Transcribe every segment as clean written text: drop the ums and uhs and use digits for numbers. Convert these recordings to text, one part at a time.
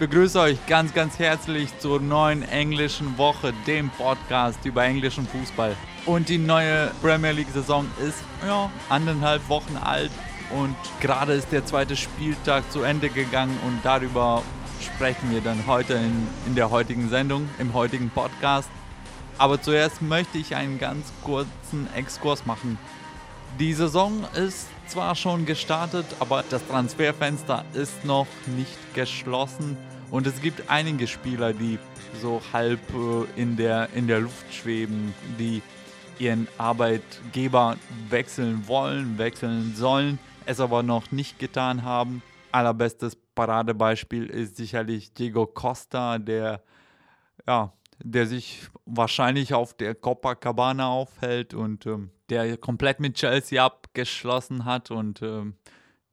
begrüße euch ganz, ganz herzlich zur neuen englischen Woche, dem Podcast über englischen Fußball. Und die neue Premier League-Saison ist, ja, 1,5 Wochen alt und gerade ist der zweite Spieltag zu Ende gegangen und darüber sprechen wir dann heute in der heutigen Sendung, im heutigen Podcast. Aber zuerst möchte ich einen ganz kurzen Exkurs machen. Die Saison ist zwar schon gestartet, aber das Transferfenster ist noch nicht geschlossen und es gibt einige Spieler, die so halb in der Luft schweben, die ihren Arbeitgeber wechseln wollen, wechseln sollen, es aber noch nicht getan haben. Allerbestes Paradebeispiel ist sicherlich Diego Costa, der sich wahrscheinlich auf der Copacabana aufhält und der komplett mit Chelsea abgeschlossen hat und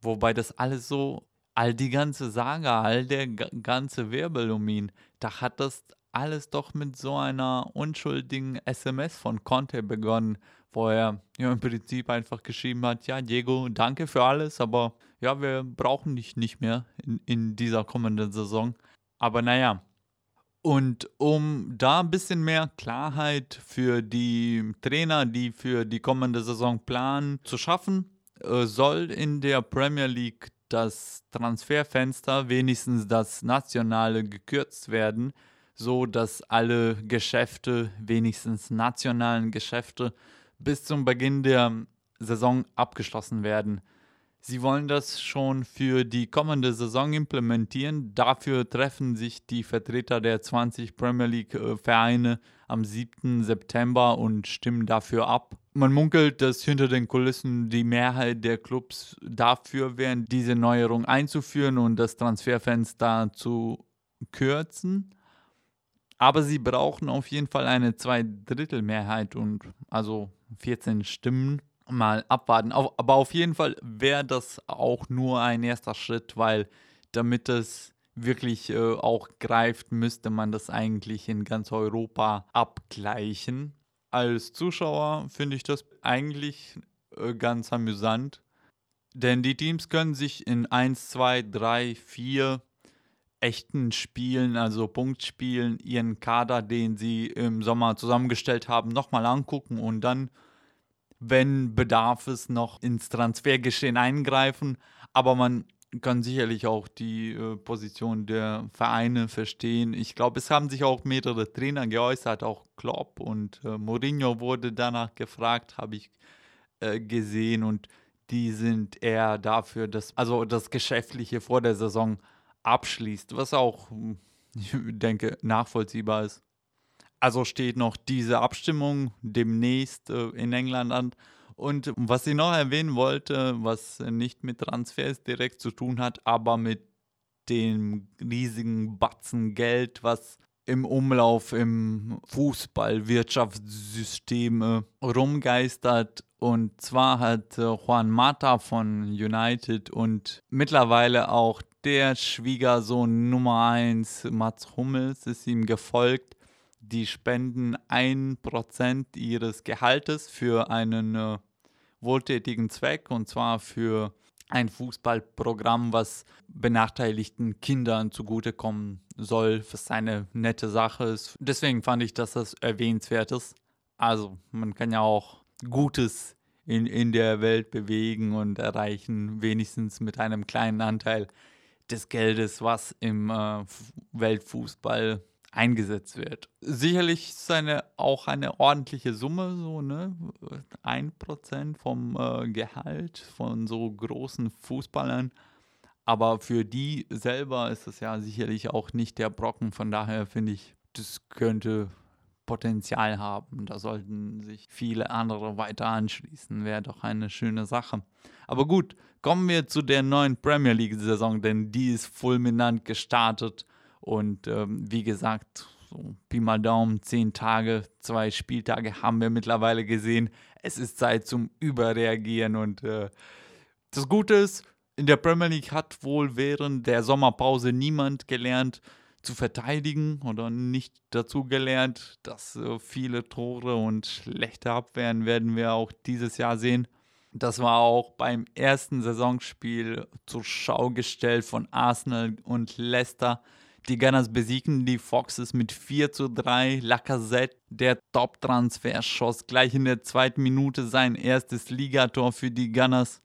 wobei das alles so, all die ganze Saga, all der ganze Wirbel um ihn, da hat das alles doch mit so einer unschuldigen SMS von Conte begonnen, wo er ja im Prinzip einfach geschrieben hat, ja Diego, danke für alles, aber ja, wir brauchen dich nicht mehr in dieser kommenden Saison, aber naja. Und um da ein bisschen mehr Klarheit für die Trainer, die für die kommende Saison planen, zu schaffen, soll in der Premier League das Transferfenster, wenigstens das nationale, gekürzt werden, so dass alle Geschäfte, wenigstens nationalen Geschäfte, bis zum Beginn der Saison abgeschlossen werden. Sie wollen das schon für die kommende Saison implementieren. Dafür treffen sich die Vertreter der 20 Premier League-Vereine am 7. September und stimmen dafür ab. Man munkelt, dass hinter den Kulissen die Mehrheit der Clubs dafür wären, diese Neuerung einzuführen und das Transferfenster zu kürzen. Aber sie brauchen auf jeden Fall eine Zweidrittelmehrheit und also 14 Stimmen. Mal abwarten, aber auf jeden Fall wäre das auch nur ein erster Schritt, weil damit es wirklich auch greift, müsste man das eigentlich in ganz Europa abgleichen. Als Zuschauer finde ich das eigentlich ganz amüsant, denn die Teams können sich in 1, 2, 3, 4 echten Spielen, also Punktspielen, ihren Kader, den sie im Sommer zusammengestellt haben, nochmal angucken und dann, wenn Bedarf ist, noch ins Transfergeschehen eingreifen. Aber man kann sicherlich auch die Position der Vereine verstehen. Ich glaube, es haben sich auch mehrere Trainer geäußert, auch Klopp und Mourinho wurde danach gefragt, habe ich gesehen. Und die sind eher dafür, dass also das Geschäftliche vor der Saison abschließt, was auch, ich denke, nachvollziehbar ist. Also steht noch diese Abstimmung demnächst in England an. Und was ich noch erwähnen wollte, was nicht mit Transfers direkt zu tun hat, aber mit dem riesigen Batzen Geld, was im Umlauf im Fußballwirtschaftssystem rumgeistert. Und zwar hat Juan Mata von United und mittlerweile auch der Schwiegersohn Nummer 1, Mats Hummels, ist ihm gefolgt. Die spenden 1% ihres Gehaltes für einen wohltätigen Zweck, und zwar für ein Fußballprogramm, was benachteiligten Kindern zugutekommen soll, was eine nette Sache ist. Deswegen fand ich, dass das erwähnenswert ist. Also man kann ja auch Gutes in der Welt bewegen und erreichen, wenigstens mit einem kleinen Anteil des Geldes, was im Weltfußball eingesetzt wird. Sicherlich ist auch eine ordentliche Summe, so, ne? 1% vom Gehalt von so großen Fußballern. Aber für die selber ist das ja sicherlich auch nicht der Brocken. Von daher finde ich, das könnte Potenzial haben. Da sollten sich viele andere weiter anschließen. Wäre doch eine schöne Sache. Aber gut, kommen wir zu der neuen Premier League-Saison, denn die ist fulminant gestartet. Und wie gesagt, so Pi mal Daumen, 10 Tage, 2 Spieltage haben wir mittlerweile gesehen. Es ist Zeit zum Überreagieren. Und das Gute ist, in der Premier League hat wohl während der Sommerpause niemand gelernt zu verteidigen oder nicht dazu gelernt, dass viele Tore und schlechte Abwehren werden wir auch dieses Jahr sehen. Das war auch beim ersten Saisonspiel zur Schau gestellt von Arsenal und Leicester. Die Gunners besiegen die Foxes mit 4:3. Lacazette, der Top-Transfer, schoss gleich in der zweiten Minute sein erstes Ligator für die Gunners.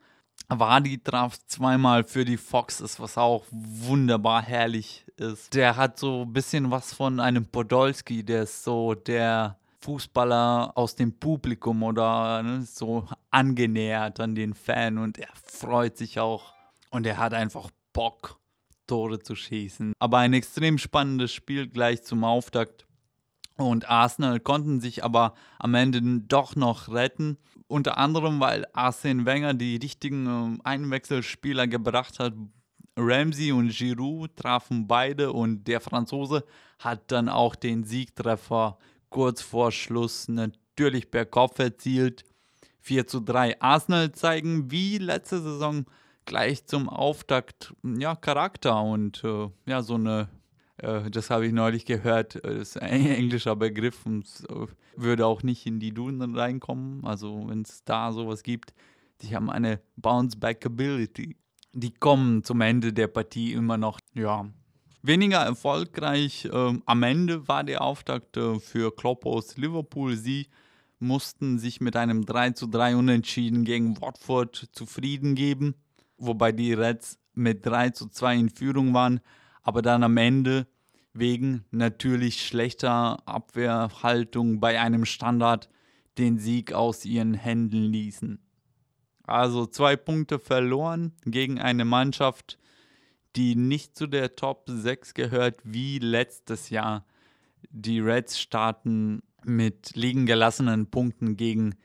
Vardy traf zweimal für die Foxes, was auch wunderbar herrlich ist. Der hat so ein bisschen was von einem Podolski, der ist so der Fußballer aus dem Publikum oder ne, so angenähert an den Fan, und er freut sich auch und er hat einfach Bock, Tore zu schießen. Aber ein extrem spannendes Spiel gleich zum Auftakt. Und Arsenal konnten sich aber am Ende doch noch retten. Unter anderem, weil Arsene Wenger die richtigen Einwechselspieler gebracht hat. Ramsey und Giroud trafen beide und der Franzose hat dann auch den Siegtreffer kurz vor Schluss natürlich per Kopf erzielt. 4:3. Arsenal zeigen wie letzte Saison gleich zum Auftakt Charakter und so eine... Das habe ich neulich gehört, das ist ein englischer Begriff und würde auch nicht in die Duden reinkommen, also wenn es da sowas gibt. Die haben eine Bounce-Back-Ability. Die kommen zum Ende der Partie immer noch, weniger erfolgreich. Am Ende war der Auftakt für Klopp aus Liverpool. Sie mussten sich mit einem 3:3 Unentschieden gegen Watford zufrieden geben, wobei die Reds mit 3:2 in Führung waren. Aber dann am Ende wegen natürlich schlechter Abwehrhaltung bei einem Standard den Sieg aus ihren Händen ließen. Also 2 Punkte verloren gegen eine Mannschaft, die nicht zu der Top 6 gehört wie letztes Jahr. Die Reds starten mit liegen gelassenen Punkten gegen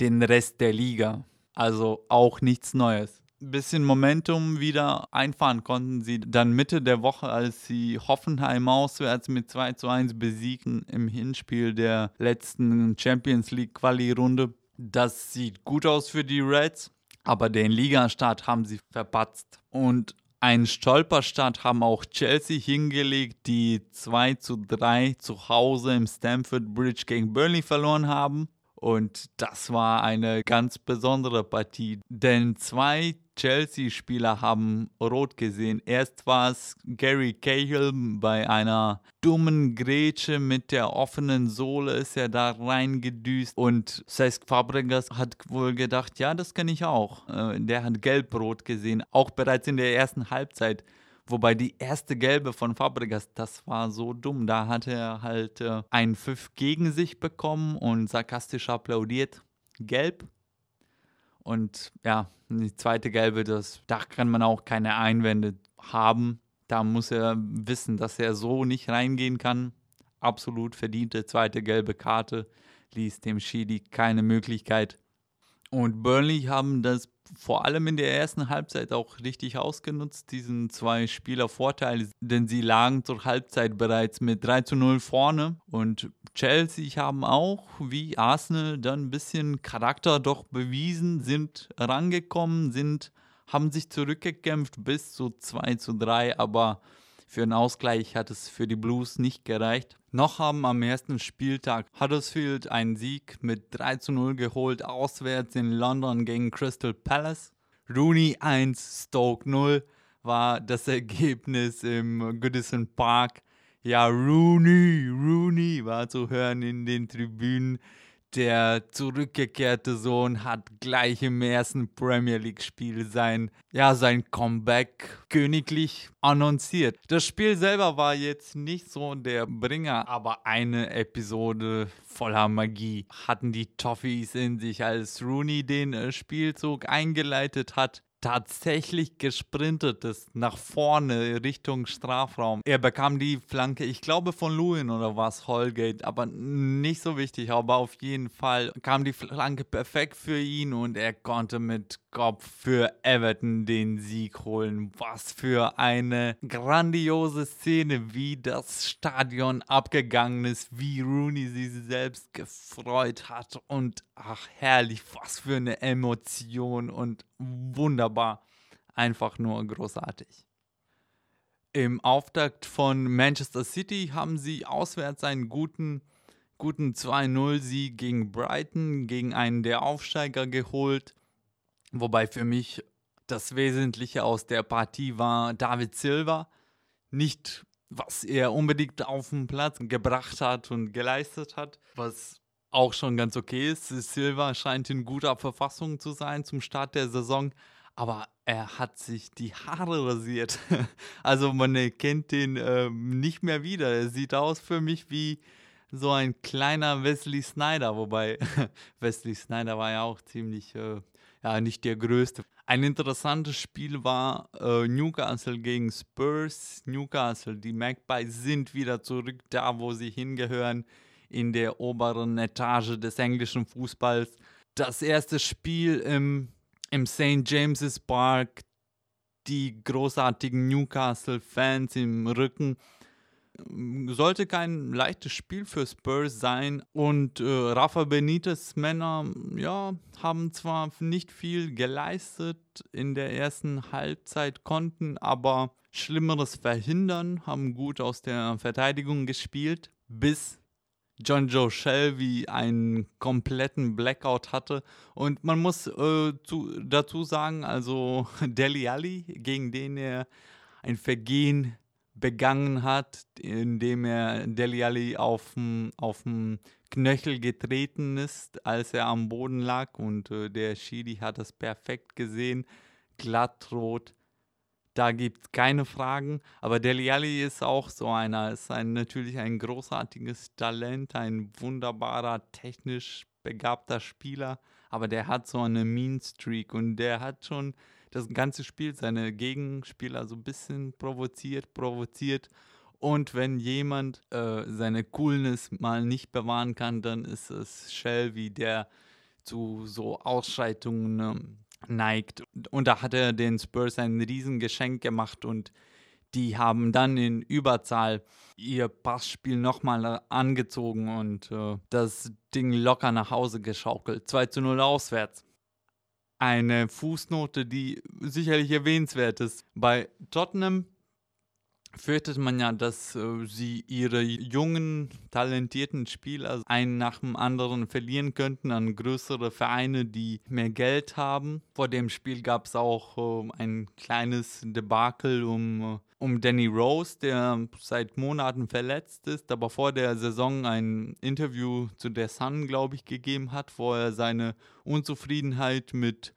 den Rest der Liga. Also auch nichts Neues. Bisschen Momentum wieder einfahren konnten sie dann Mitte der Woche, als sie Hoffenheim auswärts mit 2:1 besiegten im Hinspiel der letzten Champions League Quali-Runde. Das sieht gut aus für die Reds, aber den Ligastart haben sie verpatzt. Und einen Stolperstart haben auch Chelsea hingelegt, die 2:3 zu Hause im Stamford Bridge gegen Burnley verloren haben. Und das war eine ganz besondere Partie, denn 2 Chelsea-Spieler haben rot gesehen. Erst war es Gary Cahill, bei einer dummen Grätsche mit der offenen Sohle ist er da reingedüst und Cesc Fabregas hat wohl gedacht, ja, das kann ich auch. Der hat gelb-rot gesehen, auch bereits in der ersten Halbzeit, wobei die erste gelbe von Fabregas, das war so dumm, da hat er halt einen Pfiff gegen sich bekommen und sarkastisch applaudiert, gelb. Und ja, die zweite gelbe, da kann man auch keine Einwände haben. Da muss er wissen, dass er so nicht reingehen kann. Absolut verdiente zweite gelbe Karte, ließ dem Schiri keine Möglichkeit. Und Burnley haben das vor allem in der ersten Halbzeit auch richtig ausgenutzt, diesen 2-Spieler-Vorteil. Denn sie lagen zur Halbzeit bereits mit 3:0 vorne. Und Chelsea haben auch, wie Arsenal, dann ein bisschen Charakter doch bewiesen, sind rangekommen, haben sich zurückgekämpft bis zu 2:3. Aber für einen Ausgleich hat es für die Blues nicht gereicht. Noch haben am ersten Spieltag Huddersfield einen Sieg mit 3:0 geholt, auswärts in London gegen Crystal Palace. Rooney 1, Stoke 0 war das Ergebnis im Goodison Park. Ja, Rooney war zu hören in den Tribünen. Der zurückgekehrte Sohn hat gleich im ersten Premier League-Spiel sein Comeback königlich annonciert. Das Spiel selber war jetzt nicht so der Bringer, aber eine Episode voller Magie hatten die Toffees in sich, als Rooney den Spielzug eingeleitet hat. Tatsächlich gesprintet ist nach vorne Richtung Strafraum. Er bekam die Flanke, ich glaube von Lewin oder war es Holgate, aber nicht so wichtig. Aber auf jeden Fall kam die Flanke perfekt für ihn und er konnte mit Kopf für Everton den Sieg holen. Was für eine grandiose Szene, wie das Stadion abgegangen ist, wie Rooney sich selbst gefreut hat und ach herrlich, was für eine Emotion und wunderbar, einfach nur großartig. Im Auftakt von Manchester City haben sie auswärts einen guten 2:0-Sieg gegen Brighton, gegen einen der Aufsteiger geholt. Wobei für mich das Wesentliche aus der Partie war David Silva. Nicht was er unbedingt auf den Platz gebracht hat und geleistet hat, was auch schon ganz okay ist. Silva scheint in guter Verfassung zu sein zum Start der Saison, aber er hat sich die Haare rasiert. Also man erkennt den nicht mehr wieder. Er sieht aus für mich wie so ein kleiner Wesley Sneijder, wobei Wesley Sneijder war ja auch ziemlich, nicht der Größte. Ein interessantes Spiel war Newcastle gegen Spurs. Newcastle, die Magpies sind wieder zurück da, wo sie hingehören, in der oberen Etage des englischen Fußballs. Das erste Spiel im St. James's Park, die großartigen Newcastle-Fans im Rücken. Sollte kein leichtes Spiel für Spurs sein und Rafa Benitez Männer haben zwar nicht viel geleistet in der ersten Halbzeit, konnten aber Schlimmeres verhindern, haben gut aus der Verteidigung gespielt, bis John Joe Shelby einen kompletten Blackout hatte. Und man muss dazu sagen, also Dele Alli, gegen den er ein Vergehen begangen hat, indem er Dele Alli auf dem Knöchel getreten ist, als er am Boden lag, und der Schiri hat das perfekt gesehen, glatt rot, da gibt es keine Fragen. Aber Dele Alli ist auch so einer, ist natürlich ein großartiges Talent, ein wunderbarer, technisch begabter Spieler, aber der hat so eine Mean Streak und der hat schon das ganze Spiel seine Gegenspieler so ein bisschen provoziert. Und wenn jemand seine Coolness mal nicht bewahren kann, dann ist es Shelby, der zu so Ausschreitungen neigt. Und da hat er den Spurs ein Riesengeschenk gemacht und die haben dann in Überzahl ihr Passspiel nochmal angezogen und das Ding locker nach Hause geschaukelt. 2:0 auswärts. Eine Fußnote, die sicherlich erwähnenswert ist. Bei Tottenham fürchtet man ja, dass sie ihre jungen, talentierten Spieler einen nach dem anderen verlieren könnten an größere Vereine, die mehr Geld haben. Vor dem Spiel gab es auch ein kleines Debakel um Danny Rose, der seit Monaten verletzt ist, aber vor der Saison ein Interview zu der Sun, glaube ich, gegeben hat, wo er seine Unzufriedenheit mit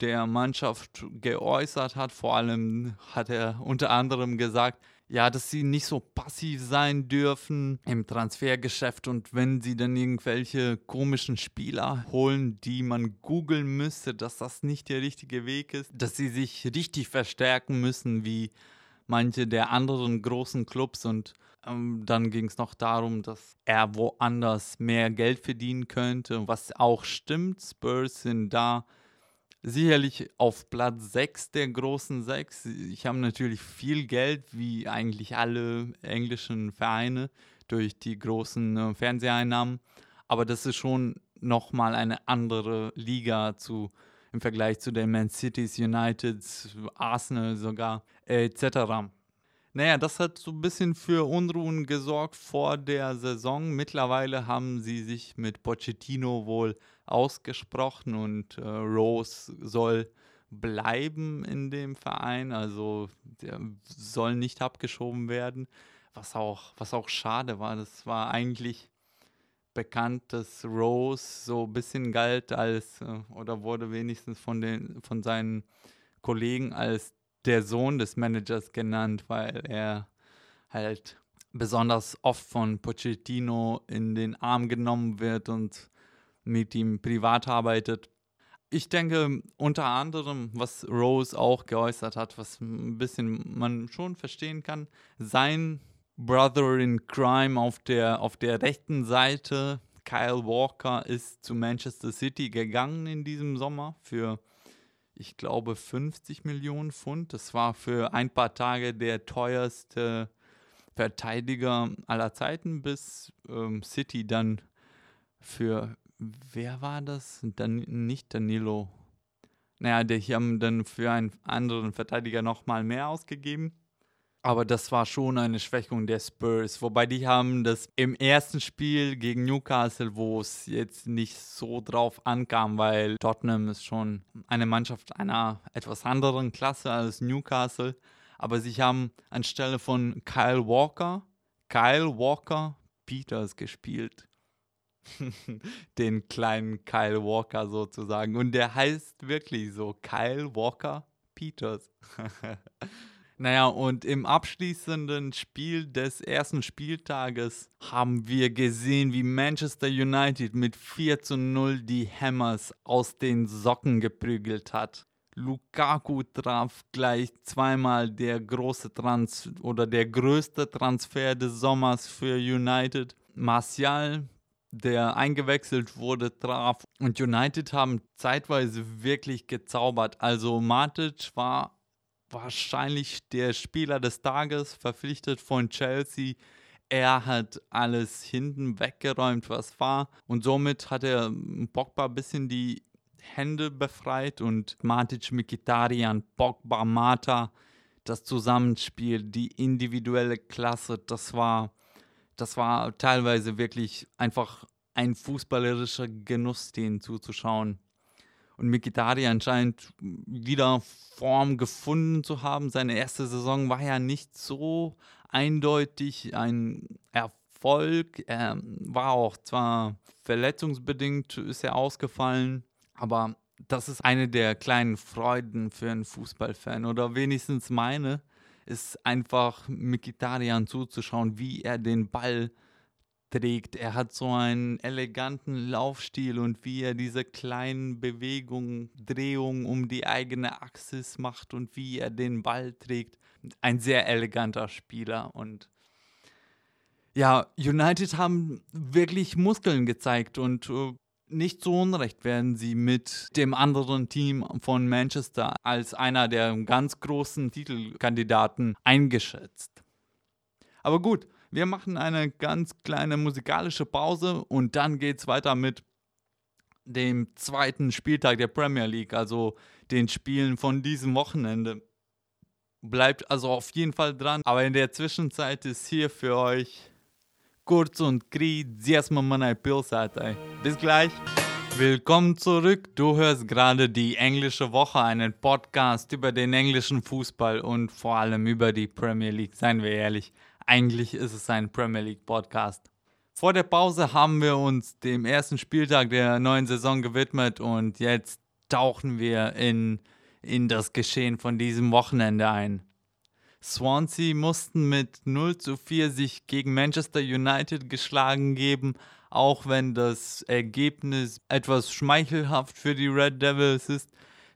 der Mannschaft geäußert hat. Vor allem hat er unter anderem gesagt, ja, dass sie nicht so passiv sein dürfen im Transfergeschäft und wenn sie dann irgendwelche komischen Spieler holen, die man googeln müsste, dass das nicht der richtige Weg ist, dass sie sich richtig verstärken müssen wie manche der anderen großen Clubs und dann ging es noch darum, dass er woanders mehr Geld verdienen könnte, was auch stimmt. Spurs sind da sicherlich auf Platz 6 der großen 6. Ich habe natürlich viel Geld, wie eigentlich alle englischen Vereine, durch die großen Fernseheinnahmen. Aber das ist schon nochmal eine andere Liga im Vergleich zu den Man Cities, Uniteds, Arsenal sogar, etc. Naja, das hat so ein bisschen für Unruhen gesorgt vor der Saison. Mittlerweile haben sie sich mit Pochettino wohl ausgesprochen und Rose soll bleiben in dem Verein, also der soll nicht abgeschoben werden, was auch schade war. Das war eigentlich bekannt, dass Rose so ein bisschen galt als, oder wurde wenigstens von seinen Kollegen als der Sohn des Managers genannt, weil er halt besonders oft von Pochettino in den Arm genommen wird und mit ihm privat arbeitet. Ich denke, unter anderem, was Rose auch geäußert hat, was ein bisschen man schon verstehen kann, sein Brother in Crime auf der rechten Seite, Kyle Walker, ist zu Manchester City gegangen in diesem Sommer für, ich glaube, 50 Millionen Pfund. Das war für ein paar Tage der teuerste Verteidiger aller Zeiten, bis City dann für, wer war das? Nicht Danilo. Naja, die haben dann für einen anderen Verteidiger nochmal mehr ausgegeben. Aber das war schon eine Schwächung der Spurs. Wobei die haben das im ersten Spiel gegen Newcastle, wo es jetzt nicht so drauf ankam, weil Tottenham ist schon eine Mannschaft einer etwas anderen Klasse als Newcastle. aber sie haben anstelle von Kyle Walker Peters gespielt. Den kleinen Kyle Walker sozusagen. Und der heißt wirklich so Kyle Walker Peters. Naja, und im abschließenden Spiel des ersten Spieltages haben wir gesehen, wie Manchester United mit 4:0 die Hammers aus den Socken geprügelt hat. Lukaku traf gleich zweimal, der größte Transfer des Sommers für United. Martial, der eingewechselt wurde, traf. Und United haben zeitweise wirklich gezaubert. Also Matic war wahrscheinlich der Spieler des Tages, verpflichtet von Chelsea. Er hat alles hinten weggeräumt, was war. Und somit hat er Pogba ein bisschen die Hände befreit. Und Matic, Mkhitaryan, Pogba, Mata, das Zusammenspiel, die individuelle Klasse, das war teilweise wirklich einfach ein fußballerischer Genuss, denen zuzuschauen. Und Mkhitaryan scheint wieder Form gefunden zu haben. Seine erste Saison war ja nicht so eindeutig ein Erfolg. Er war auch zwar verletzungsbedingt, ist er ausgefallen, aber das ist eine der kleinen Freuden für einen Fußballfan, oder wenigstens meine, ist einfach Mkhitaryan zuzuschauen, wie er den Ball trägt. Er hat so einen eleganten Laufstil und wie er diese kleinen Bewegungen, Drehungen um die eigene Achse macht und wie er den Ball trägt. Ein sehr eleganter Spieler. Und ja, United haben wirklich Muskeln gezeigt und nicht zu Unrecht werden sie mit dem anderen Team von Manchester als einer der ganz großen Titelkandidaten eingeschätzt. Aber gut, wir machen eine ganz kleine musikalische Pause und dann geht's weiter mit dem zweiten Spieltag der Premier League, also den Spielen von diesem Wochenende. Bleibt also auf jeden Fall dran, aber in der Zwischenzeit ist hier für euch Kurz und Kri, bis gleich. Willkommen zurück, du hörst gerade die Englische Woche, einen Podcast über den englischen Fußball und vor allem über die Premier League. Seien wir ehrlich, eigentlich ist es ein Premier League Podcast. Vor der Pause haben wir uns dem ersten Spieltag der neuen Saison gewidmet und jetzt tauchen wir in das Geschehen von diesem Wochenende ein. Swansea mussten mit 0:4 sich gegen Manchester United geschlagen geben, auch wenn das Ergebnis etwas schmeichelhaft für die Red Devils ist,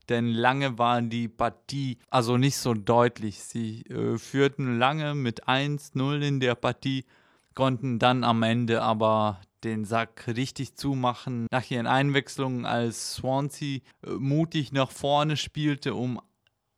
denn lange war die Partie also nicht so deutlich. Sie führten lange mit 1:0 in der Partie, konnten dann am Ende aber den Sack richtig zumachen. Nach ihren Einwechslungen, als Swansea mutig nach vorne spielte, um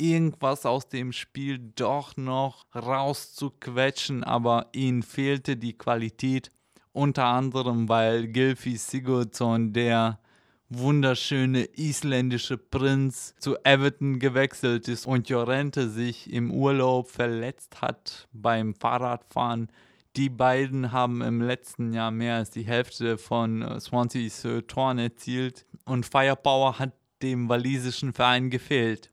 irgendwas aus dem Spiel doch noch rauszuquetschen, aber ihnen fehlte die Qualität, unter anderem, weil Gylfi Sigurdsson, der wunderschöne isländische Prinz, zu Everton gewechselt ist und Llorente sich im Urlaub verletzt hat beim Fahrradfahren. Die beiden haben im letzten Jahr mehr als die Hälfte von Swanseas Toren erzielt und Firepower hat dem walisischen Verein gefehlt.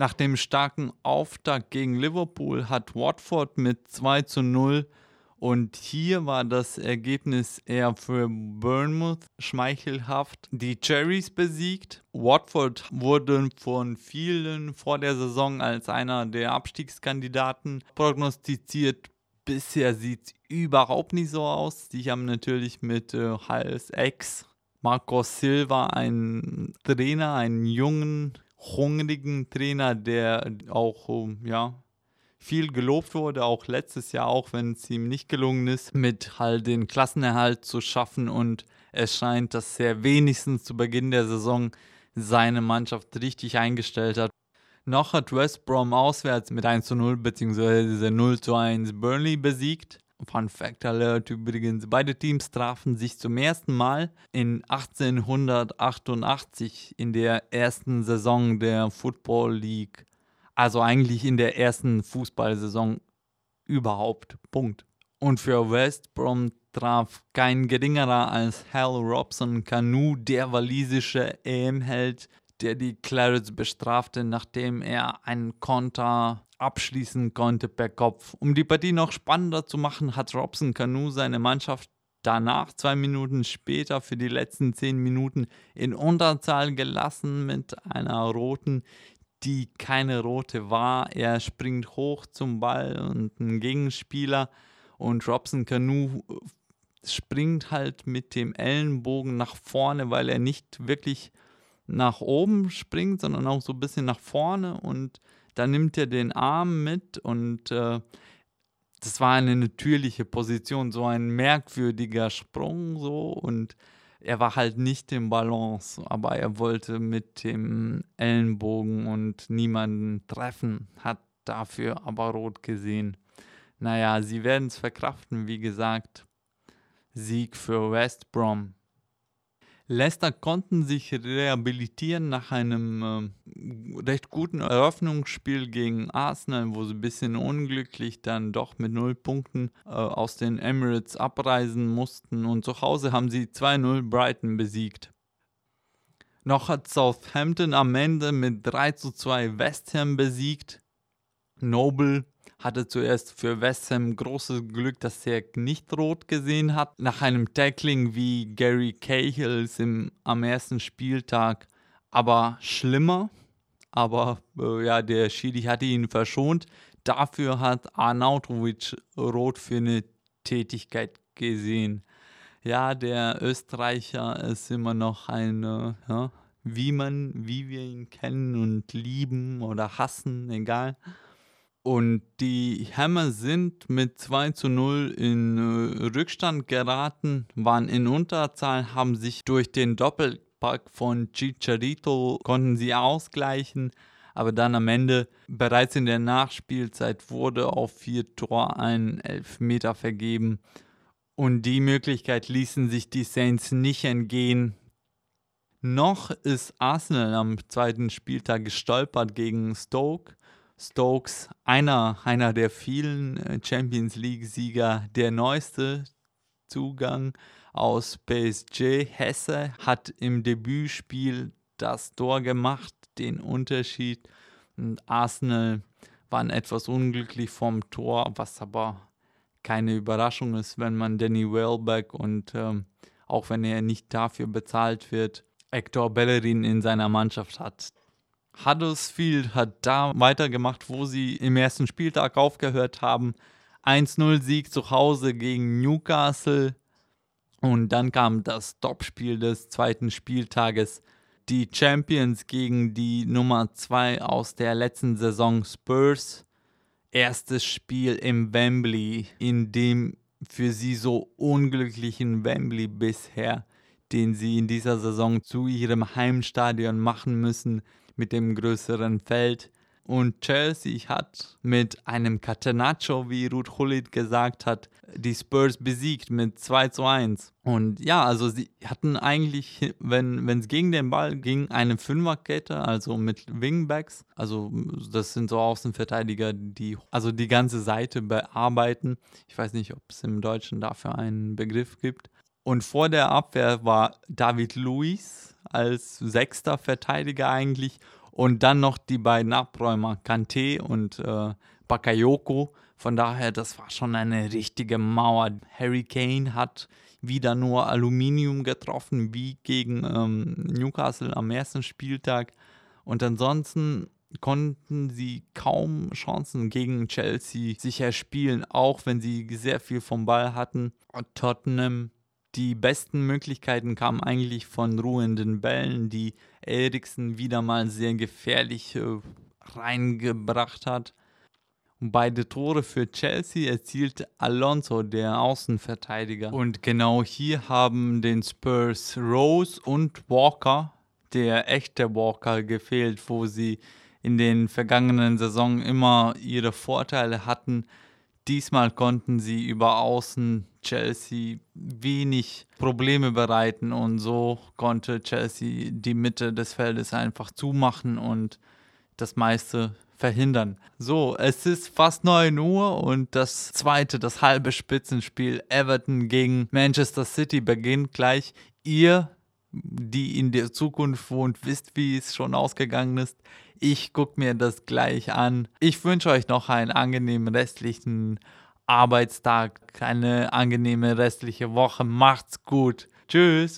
Nach dem starken Auftakt gegen Liverpool hat Watford mit 2:0, und hier war das Ergebnis eher für Bournemouth schmeichelhaft, die Cherries besiegt. Watford wurde von vielen vor der Saison als einer der Abstiegskandidaten prognostiziert. Bisher sieht es überhaupt nicht so aus. Die haben natürlich mit Hull's Ex Marco Silva einen Trainer, einen jungen, hungrigen Trainer, der auch viel gelobt wurde, auch letztes Jahr, auch wenn es ihm nicht gelungen ist, mit halt den Klassenerhalt zu schaffen, und es scheint, dass er wenigstens zu Beginn der Saison seine Mannschaft richtig eingestellt hat. Noch hat West Brom auswärts mit 1:0 bzw. 0:1 Burnley besiegt. Fun Fact Alert übrigens, beide Teams trafen sich zum ersten Mal in 1888 in der ersten Saison der Football League. Also eigentlich in der ersten Fußballsaison überhaupt. Punkt. Und für West Brom traf kein geringerer als Hal Robson Kanu, der walisische EM-Held, der die Clarets bestrafte, nachdem er einen Konter abschließen konnte per Kopf. Um die Partie noch spannender zu machen, hat Robson Kanu seine Mannschaft danach 2 Minuten später für die letzten 10 Minuten in Unterzahl gelassen mit einer roten, die keine rote war. Er springt hoch zum Ball und ein Gegenspieler und Robson Kanu springt halt mit dem Ellenbogen nach vorne, weil er nicht wirklich nach oben springt, sondern auch so ein bisschen nach vorne und dann nimmt er den Arm mit und das war eine natürliche Position, so ein merkwürdiger Sprung so und er war halt nicht im Balance, aber er wollte mit dem Ellenbogen und niemanden treffen, hat dafür aber rot gesehen. Naja, sie werden es verkraften, wie gesagt. Sieg für West Brom. Leicester konnten sich rehabilitieren nach einem recht guten Eröffnungsspiel gegen Arsenal, wo sie ein bisschen unglücklich dann doch mit 0 Punkten aus den Emirates abreisen mussten und zu Hause haben sie 2-0 Brighton besiegt. Noch hat Southampton am Ende mit 3-2 West Ham besiegt. Noble hatte zuerst für West Ham großes Glück, dass er nicht rot gesehen hat. Nach einem Tackling wie Gary Cahill am ersten Spieltag, aber schlimmer. Aber der Schiri hatte ihn verschont. Dafür hat Arnautovic rot für eine Tätigkeit gesehen. Ja, der Österreicher ist immer noch wie wir ihn kennen und lieben oder hassen, egal. Und die Hammer sind mit 2-0 in Rückstand geraten, waren in Unterzahl, haben sich durch den Doppelpack von Chicharito konnten sie ausgleichen, aber dann am Ende bereits in der Nachspielzeit wurde auf 4 Tore ein Elfmeter vergeben und die Möglichkeit ließen sich die Saints nicht entgehen. Noch ist Arsenal am 2. Spieltag gestolpert gegen Stoke. Stokes, einer der vielen Champions-League-Sieger, der neueste Zugang aus PSG. Hesse hat im Debütspiel das Tor gemacht, den Unterschied. Und Arsenal waren etwas unglücklich vom Tor, was aber keine Überraschung ist, wenn man Danny Welbeck und auch wenn er nicht dafür bezahlt wird, Hector Bellerin in seiner Mannschaft hat. Huddersfield hat da weitergemacht, wo sie im ersten Spieltag aufgehört haben. 1-0 Sieg zu Hause gegen Newcastle. Und dann kam das Topspiel des 2. Spieltages. Die Champions gegen die Nummer 2 aus der letzten Saison Spurs. Erstes Spiel im Wembley, in dem für sie so unglücklichen Wembley bisher, den sie in dieser Saison zu ihrem Heimstadion machen müssen, mit dem größeren Feld. Und Chelsea hat mit einem Catenaccio, wie Ruud Gullit gesagt hat, die Spurs besiegt mit 2-1. Und ja, also sie hatten eigentlich, wenn es gegen den Ball ging, eine Fünferkette, also mit Wingbacks. Also das sind so Außenverteidiger, die also die ganze Seite bearbeiten. Ich weiß nicht, ob es im Deutschen dafür einen Begriff gibt. Und vor der Abwehr war David Luiz als 6. Verteidiger eigentlich und dann noch die beiden Abräumer Kanté und Bakayoko. Von daher, das war schon eine richtige Mauer. Harry Kane hat wieder nur Aluminium getroffen, wie gegen Newcastle am ersten Spieltag. Und ansonsten konnten sie kaum Chancen gegen Chelsea sich erspielen, auch wenn sie sehr viel vom Ball hatten. Tottenham. Die besten Möglichkeiten kamen eigentlich von ruhenden Bällen, die Eriksen wieder mal sehr gefährlich reingebracht hat. Und beide Tore für Chelsea erzielte Alonso, der Außenverteidiger. Und genau hier haben den Spurs Rose und Walker, der echte Walker, gefehlt, wo sie in den vergangenen Saison immer ihre Vorteile hatten. Diesmal konnten sie über Außen Chelsea wenig Probleme bereiten und so konnte Chelsea die Mitte des Feldes einfach zumachen und das meiste verhindern. So, es ist fast 9 Uhr und das halbe Spitzenspiel Everton gegen Manchester City beginnt gleich. Ihr die in der Zukunft wohnt, wisst, wie es schon ausgegangen ist. Ich gucke mir das gleich an. Ich wünsche euch noch einen angenehmen restlichen Arbeitstag, eine angenehme restliche Woche. Macht's gut. Tschüss.